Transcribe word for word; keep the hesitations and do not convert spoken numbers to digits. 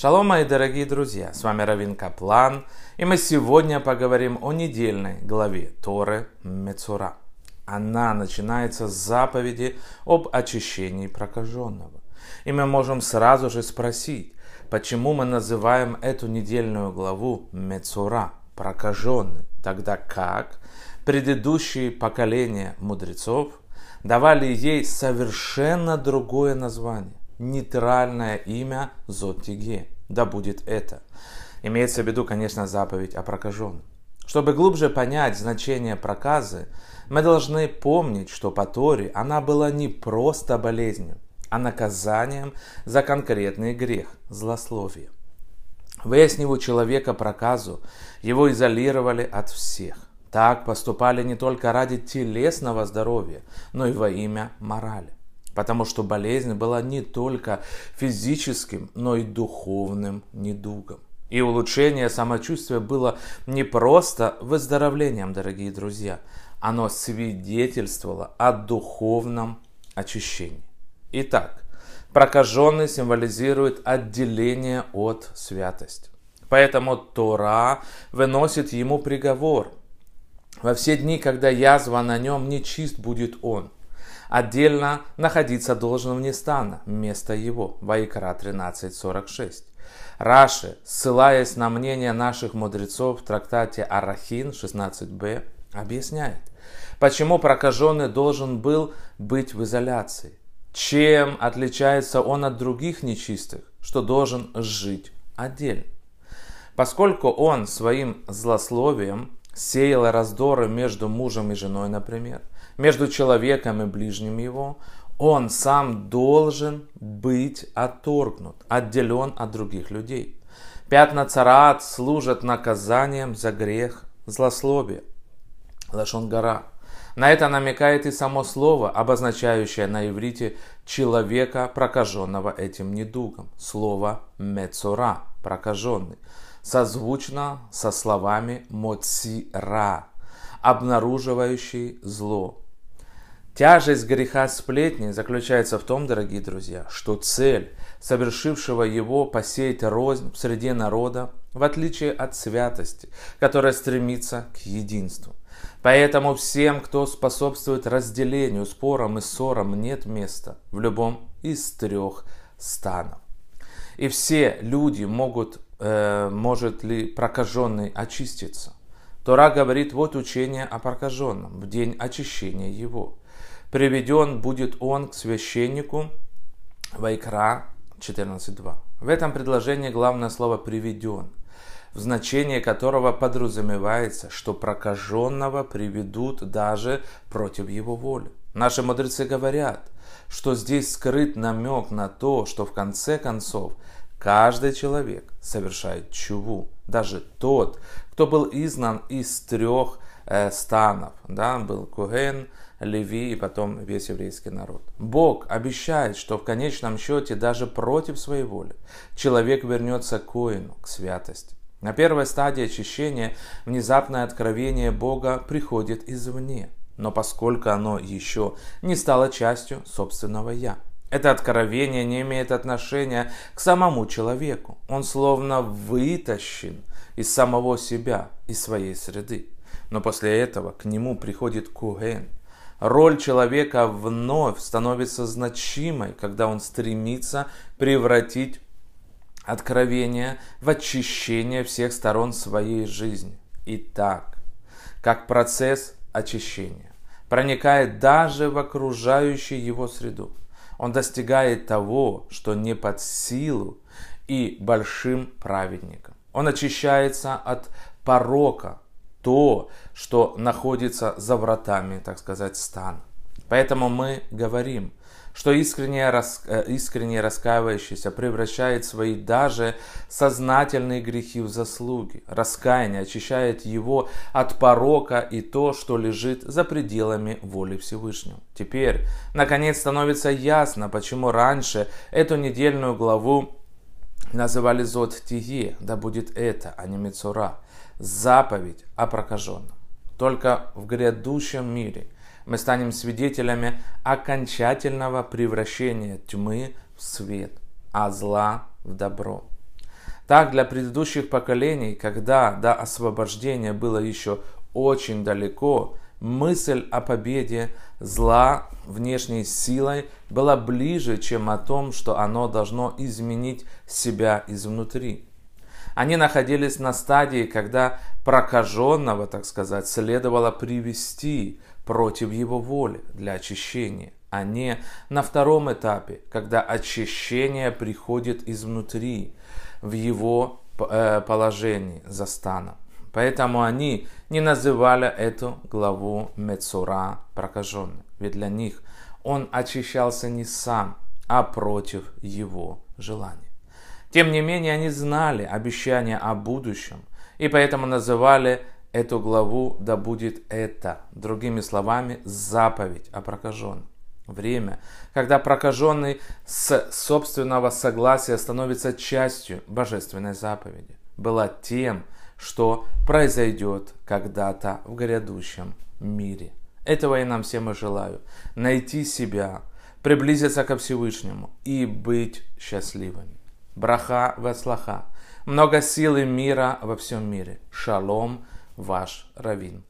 Шалом, мои дорогие друзья, с вами Равин Каплан, и мы сегодня поговорим о недельной главе Торы Мецора. Она начинается с заповеди об очищении прокаженного. И мы можем сразу же спросить, почему мы называем эту недельную главу Мецора, прокаженный, тогда как предыдущие поколения мудрецов давали ей совершенно другое название. Нейтральное имя Зоттиге, да будет это. Имеется в виду, конечно, заповедь о прокаженном. Чтобы глубже понять значение проказы, мы должны помнить, что по Торе она была не просто болезнью, а наказанием за конкретный грех, злословие. Выяснив у человека проказу, его изолировали от всех. Так поступали не только ради телесного здоровья, но и во имя морали. Потому что болезнь была не только физическим, но и духовным недугом. И улучшение самочувствия было не просто выздоровлением, дорогие друзья. Оно свидетельствовало о духовном очищении. Итак, прокаженный символизирует отделение от святости. Поэтому Тора выносит ему приговор. Во все дни, когда язва на нем, нечист будет он. Отдельно находиться должен вне стана, вместо его. Ваикра тринадцать сорок шесть. Раши, ссылаясь на мнение наших мудрецов в трактате Арахин шестнадцать б, объясняет, почему прокаженный должен был быть в изоляции. Чем отличается он от других нечистых, что должен жить отдельно? Поскольку он своим злословием сеял раздоры между мужем и женой, например, между человеком и ближним его, он сам должен быть отторгнут, отделен от других людей. Пятна цараат служат наказанием за грех злословия, лошонгара. На это намекает и само слово, обозначающее на иврите человека, прокаженного этим недугом. Слово «мецора» – «прокаженный», созвучно со словами «моцира», обнаруживающий зло. Тяжесть греха сплетни заключается в том, дорогие друзья, что цель совершившего его посеять рознь среди народа, в отличие от святости, которая стремится к единству. Поэтому всем, кто способствует разделению, спорам и ссорам, нет места в любом из трех станов. И все люди могут, э, может ли прокаженный очиститься? Тора говорит, вот учение о прокаженном, в день очищения его. Приведен будет он к священнику, Ваикра четырнадцать два. В этом предложении главное слово «приведен», в значении которого подразумевается, что прокаженного приведут даже против его воли. Наши мудрецы говорят, что здесь скрыт намек на то, что в конце концов каждый человек совершает тшуву, даже тот, кто был изгнан из трех э, станов, да, был Коэн, Леви и потом весь еврейский народ. Бог обещает, что в конечном счете даже против своей воли человек вернется к Коэну, к святости. На первой стадии очищения внезапное откровение Бога приходит извне, но поскольку оно еще не стало частью собственного «я». Это откровение не имеет отношения к самому человеку. Он словно вытащен из самого себя, из своей среды. Но после этого к нему приходит Коэн. Роль человека вновь становится значимой, когда он стремится превратить откровение в очищение всех сторон своей жизни. Итак, как процесс очищения проникает даже в окружающую его среду, он достигает того, что не под силу и большим праведникам. Он очищается от порока, то, что находится за вратами, так сказать, стана. Поэтому мы говорим, что искренне, рас... искренне раскаивающийся превращает свои даже сознательные грехи в заслуги. Раскаяние очищает его от порока и то, что лежит за пределами воли Всевышнего. Теперь, наконец, становится ясно, почему раньше эту недельную главу называли Зоттиге, да будет это, а не Мецора, заповедь о прокаженном. Только в грядущем мире мы станем свидетелями окончательного превращения тьмы в свет, а зла в добро. Так для предыдущих поколений, когда до освобождения было еще очень далеко, мысль о победе зла внешней силой была ближе, чем о том, что оно должно изменить себя изнутри. Они находились на стадии, когда прокаженного, так сказать, следовало привести против его воли для очищения, а не на втором этапе, когда очищение приходит изнутри, в его положении за станом. Поэтому они не называли эту главу Мецора прокаженной, ведь для них он очищался не сам, а против его желания. Тем не менее, они знали обещание о будущем, и поэтому называли эту главу «Да будет это», другими словами, заповедь о прокаженном. Время, когда прокаженный с собственного согласия становится частью божественной заповеди, было тем, что произойдет когда-то в грядущем мире. Этого и нам всем и желаю. Найти себя, приблизиться ко Всевышнему и быть счастливыми. Браха вацлаха. Много силы мира во всем мире. Шалом, ваш Равин.